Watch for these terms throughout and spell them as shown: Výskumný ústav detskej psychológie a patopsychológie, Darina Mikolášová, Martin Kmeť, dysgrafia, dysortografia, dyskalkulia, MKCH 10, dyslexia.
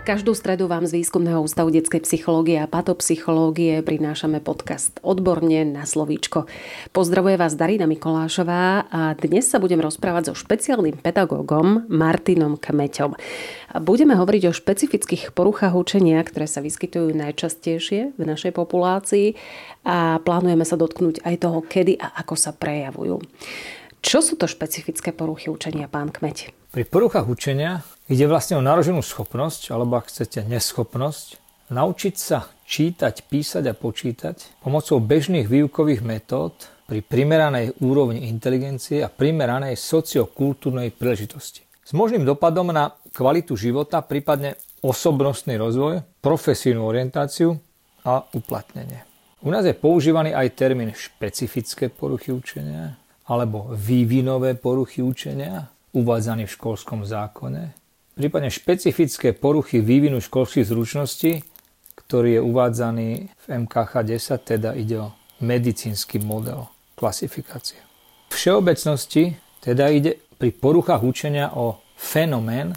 Každú stredu vám z Výskumného ústavu detskej psychológie a patopsychológie prinášame podcast Odborne na slovíčko. Pozdravuje vás Darina Mikolášová a dnes sa budem rozprávať so špeciálnym pedagógom Martinom Kmeťom. Budeme hovoriť o špecifických poruchách učenia, ktoré sa vyskytujú najčastejšie v našej populácii a plánujeme sa dotknúť aj toho, kedy a ako sa prejavujú. Čo sú to špecifické poruchy učenia, pán Kmeť? Pri poruchách učenia ide vlastne o naroženú schopnosť, alebo ak chcete neschopnosť, naučiť sa čítať, písať a počítať pomocou bežných výukových metód pri primeranej úrovni inteligencie a primeranej sociokultúrnej príležitosti. S možným dopadom na kvalitu života, prípadne osobnostný rozvoj, profesijnú orientáciu a uplatnenie. U nás je používaný aj termín špecifické poruchy učenia alebo vývinové poruchy učenia, uvádzaný v školskom zákone, prípadne špecifické poruchy vývinu školských zručností, ktorý je uvádzaný v MKCH 10, teda ide o medicínsky model klasifikácie. V všeobecnosti teda ide pri poruchách učenia o fenomén,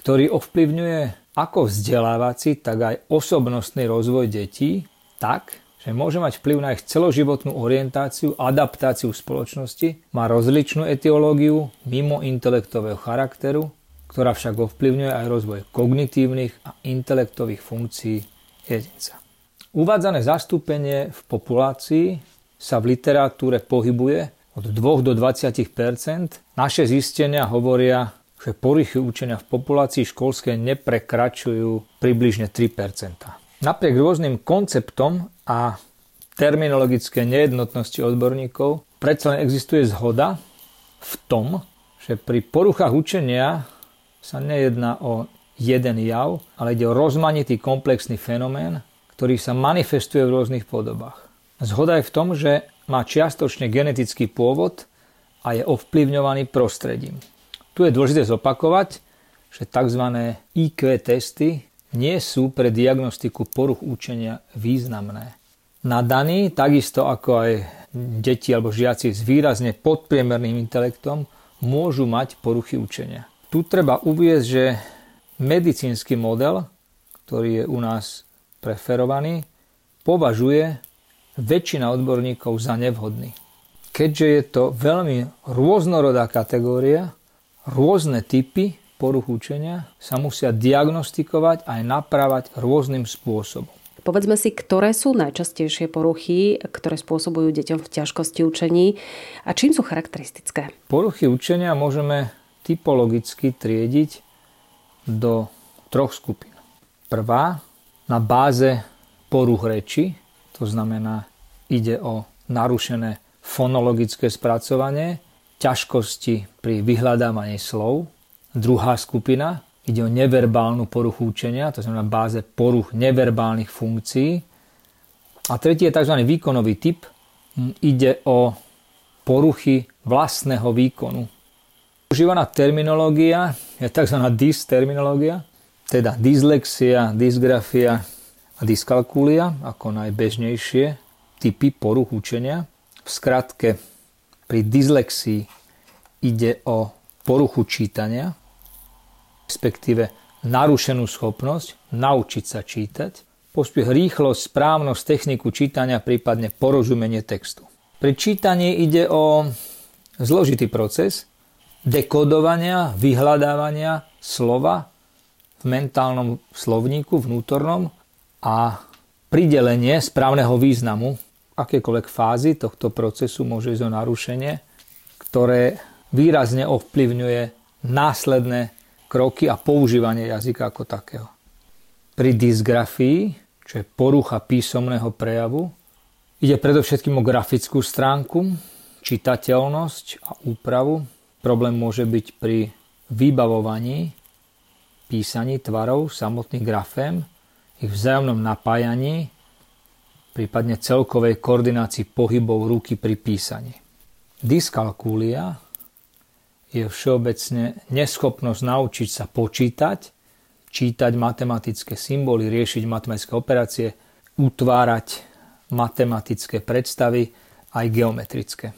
ktorý ovplyvňuje ako vzdelávací, tak aj osobnostný rozvoj detí, tak, že môže mať vplyv na ich celoživotnú orientáciu, adaptáciu spoločnosti, má rozličnú etiológiu mimo intelektového charakteru, ktorá však ovplyvňuje aj rozvoj kognitívnych a intelektových funkcií jedinca. Uvádzané zastúpenie v populácii sa v literatúre pohybuje od 2 do 20%. Naše zistenia hovoria, že poruchy učenia v populácii školskej neprekračujú približne 3%. Napriek rôznym konceptom a terminologické nejednotnosti odborníkov predsa len existuje zhoda v tom, že pri poruchách učenia sa nejedná o jeden jav, ale ide o rozmanitý komplexný fenomén, ktorý sa manifestuje v rôznych podobách. Zhoda je v tom, že má čiastočne genetický pôvod a je ovplyvňovaný prostredím. Tu je dôležité zopakovať, že tzv. IQ testy nie sú pre diagnostiku poruch učenia významné. Nadaní, takisto ako aj deti alebo žiaci s výrazne podpriemerným intelektom, môžu mať poruchy učenia. Tu treba uviesť, že medicínsky model, ktorý je u nás preferovaný, považuje väčšina odborníkov za nevhodný. Keďže je to veľmi rôznorodá kategória, rôzne typy poruch učenia sa musia diagnostikovať aj napravať rôznym spôsobom. Povedzme si, ktoré sú najčastejšie poruchy, ktoré spôsobujú deťom v ťažkosti učení a čím sú charakteristické? Poruchy učenia môžeme typologicky triediť do troch skupín. Prvá, na báze poruch reči, to znamená, ide o narušené fonologické spracovanie, ťažkosti pri vyhľadávaní slov. Druhá skupina ide o neverbálnu poruchu učenia, to znamená báze poruch neverbálnych funkcií. A tretí je tzv. Výkonový typ. Ide o poruchy vlastného výkonu. Užívaná terminológia je tzv. Dysterminológia, teda dyslexia, dysgrafia a dyskalkulia ako najbežnejšie typy poruch učenia. V skratke, pri dyslexii ide o poruchu čítania, respektíve narušenú schopnosť naučiť sa čítať, pospech, rýchlosť, správnosť, techniku čítania, prípadne porozumenie textu. Pri čítaní ide o zložitý proces dekodovania, vyhľadávania slova v mentálnom slovníku, vnútornom a pridelenie správneho významu. Akékoľvek fázy tohto procesu môže ísť o narušenie, ktoré výrazne ovplyvňuje následné kroky a používanie jazyka ako takého. Pri dysgrafii, čo je porucha písomného prejavu, ide predovšetkým o grafickú stránku, čitateľnosť a úpravu. Problém môže byť pri vybavovaní, písaní tvarov, samotných grafém, ich vzájomnom napájaní, prípadne celkovej koordinácii pohybov ruky pri písaní. Dyskalkulia je všeobecne neschopnosť naučiť sa počítať, čítať matematické symboly, riešiť matematické operácie, utvárať matematické predstavy, aj geometrické.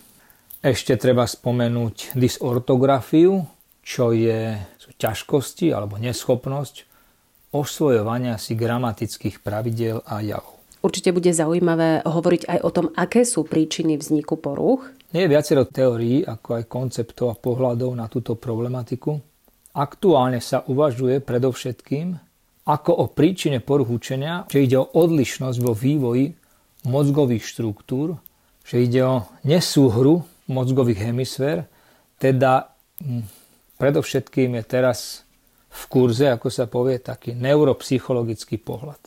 Ešte treba spomenúť dysortografiu, čo sú ťažkosti alebo neschopnosť osvojovania si gramatických pravidiel a javov. Určite bude zaujímavé hovoriť aj o tom, aké sú príčiny vzniku porúch. Je viacero teórií, ako aj konceptov a pohľadov na túto problematiku. Aktuálne sa uvažuje predovšetkým ako o príčine porúch učenia, že ide o odlišnosť vo vývoji mozgových štruktúr, že ide o nesúhru mozgových hemisfér, teda predovšetkým je teraz v kurze, ako sa povie, taký neuropsychologický pohľad.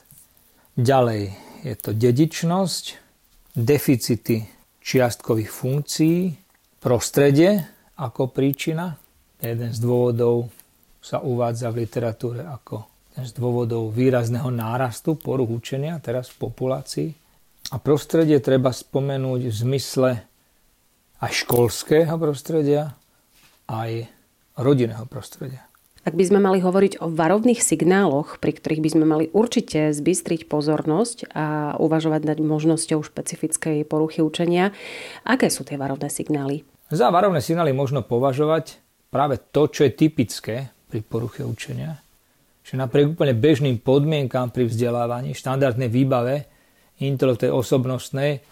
Ďalej je to dedičnosť, deficity čiastkových funkcií, prostredie ako príčina. Jeden z dôvodov sa uvádza v literatúre ako jeden z dôvodov výrazného nárastu poruch učenia teraz v populácii. A prostredie treba spomenúť v zmysle aj školského prostredia, aj rodinného prostredia. Ak by sme mali hovoriť o varovných signáloch, pri ktorých by sme mali určite zbystriť pozornosť a uvažovať nad možnosťou špecifickej poruchy učenia, aké sú tie varovné signály? Za varovné signály možno považovať práve to, čo je typické pri poruche učenia. Že napriek úplne bežným podmienkám pri vzdelávaní, štandardnej výbave, intelektnej, osobnostnej,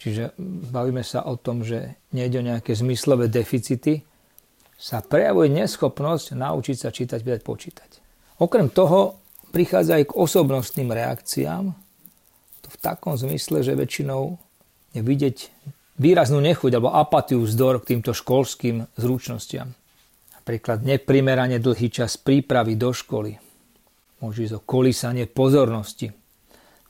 čiže bavíme sa o tom, že nejde o nejaké zmyslové deficity, sa prejavuje neschopnosť naučiť sa čítať, vedieť, počítať. Okrem toho prichádza aj k osobnostným reakciám, to v takom zmysle, že väčšinou je vidieť výraznú nechuť alebo apatiu vzdor k týmto školským zručnostiam. Napríklad neprimerane dlhý čas prípravy do školy. Môže ísť o kolísanie pozornosti.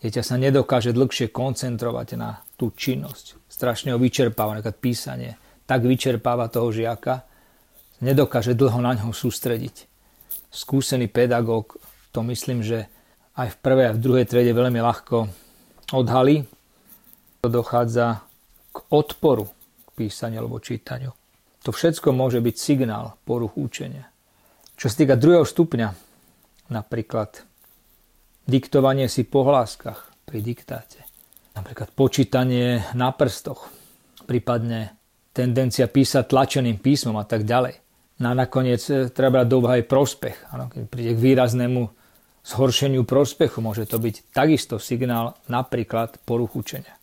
Dieťa sa nedokáže dlhšie koncentrovať na tú činnosť. Strašne ho vyčerpáva, napríklad písanie. Tak vyčerpáva toho žiaka, nedokáže dlho na ňom sústrediť. Skúsený pedagóg to myslím, že aj v prvej a v druhej triede veľmi ľahko odhalí. To dochádza k odporu k písaniu alebo čítaniu. To všetko môže byť signál poruch učenia. Čo sa týka druhého stupňa, napríklad diktovanie si po hláskach pri diktáte, napríklad počítanie na prstoch, prípadne tendencia písať tlačeným písmom a tak ďalej. No a nakoniec treba brať do úvahy prospech. Ano, keď príde k výraznému zhoršeniu prospechu, môže to byť takisto signál napríklad poruch učenia.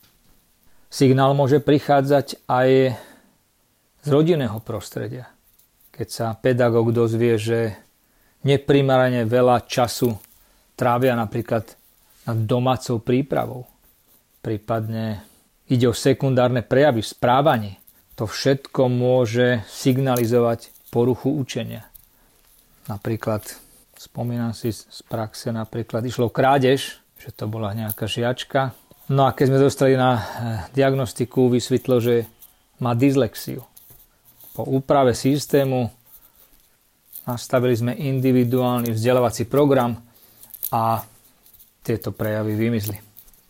Signál môže prichádzať aj z rodinného prostredia. Keď sa pedagóg dozvie, že neprimerane veľa času trávia napríklad nad domácou prípravou. Prípadne ide o sekundárne prejavy v správaní. To všetko môže signalizovať poruchu učenia. Napríklad, spomínam si z praxe, napríklad išlo krádež, že to bola nejaká žiačka. No a keď sme dostali na diagnostiku, vysvetlo, že má dyslexiu. Po úprave systému nastavili sme individuálny vzdelávací program a tieto prejavy vymizli.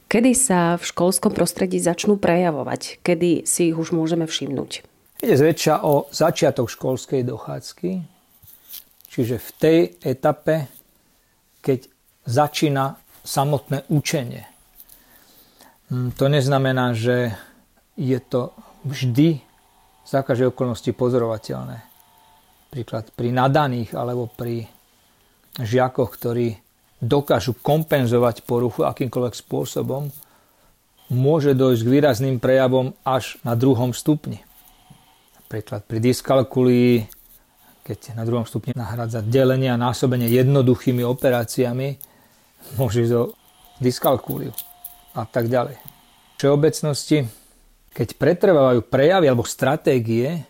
Kedy sa v školskom prostredí začnú prejavovať? Kedy si ich už môžeme všimnúť? Ide zväčša o začiatok školskej dochádzky, čiže v tej etape, keď začína samotné učenie. To neznamená, že je to vždy za každej okolnosti pozorovateľné. Príklad pri nadaných alebo pri žiakoch, ktorí dokážu kompenzovať poruchu akýmkoľvek spôsobom, môže dojsť k výrazným prejavom až na druhom stupni. Napríklad pri dyskalkulii, keď na druhom stupni nahrádza delenie a násobenie jednoduchými operáciami, môže ísť o dyskalkuliu a tak ďalej. V všeobecnosti, keď pretrvávajú prejavy alebo stratégie,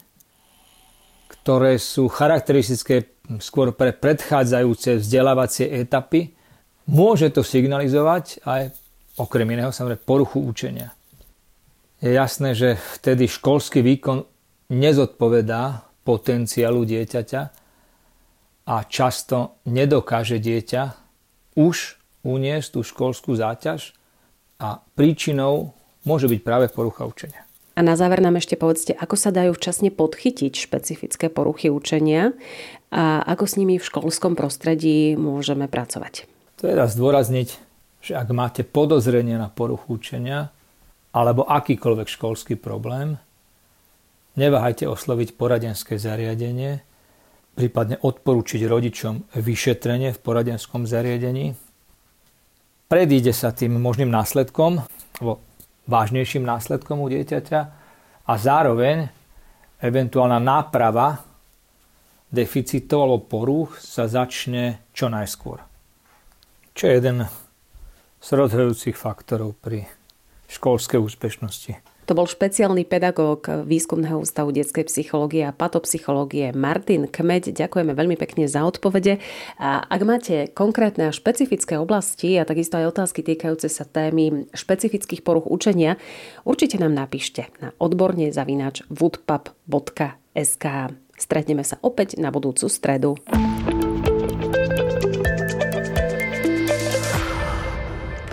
ktoré sú charakteristické skôr pre predchádzajúce vzdelávacie etapy, môže to signalizovať aj okrem iného samozrejme poruchu učenia. Je jasné, že vtedy školský výkon nezodpovedá potenciálu dieťaťa a často nedokáže dieťa už uniesť tú školskú záťaž a príčinou môže byť práve porucha učenia. A na záver nám ešte povedzte, ako sa dajú včasne podchytiť špecifické poruchy učenia a ako s nimi v školskom prostredí môžeme pracovať. Treba zdôrazniť, že ak máte podozrenie na poruchu učenia alebo akýkoľvek školský problém, neváhajte osloviť poradenské zariadenie, prípadne odporúčiť rodičom vyšetrenie v poradenskom zariadení. Predíde sa tým možným následkom, alebo vážnejším následkom u dieťaťa a zároveň eventuálna náprava deficitov alebo porúch sa začne čo najskôr. Čo je jeden z rozhodujúcich faktorov pri školskej úspešnosti. To bol špeciálny pedagóg Výskumného ústavu detskej psychológie a patopsychológie Martin Kmeť. Ďakujeme veľmi pekne za odpovede. A ak máte konkrétne a špecifické oblasti a takisto aj otázky týkajúce sa témy špecifických poruch učenia, určite nám napíšte na odborne@woodpub.sk. Stretneme sa opäť na budúcu stredu.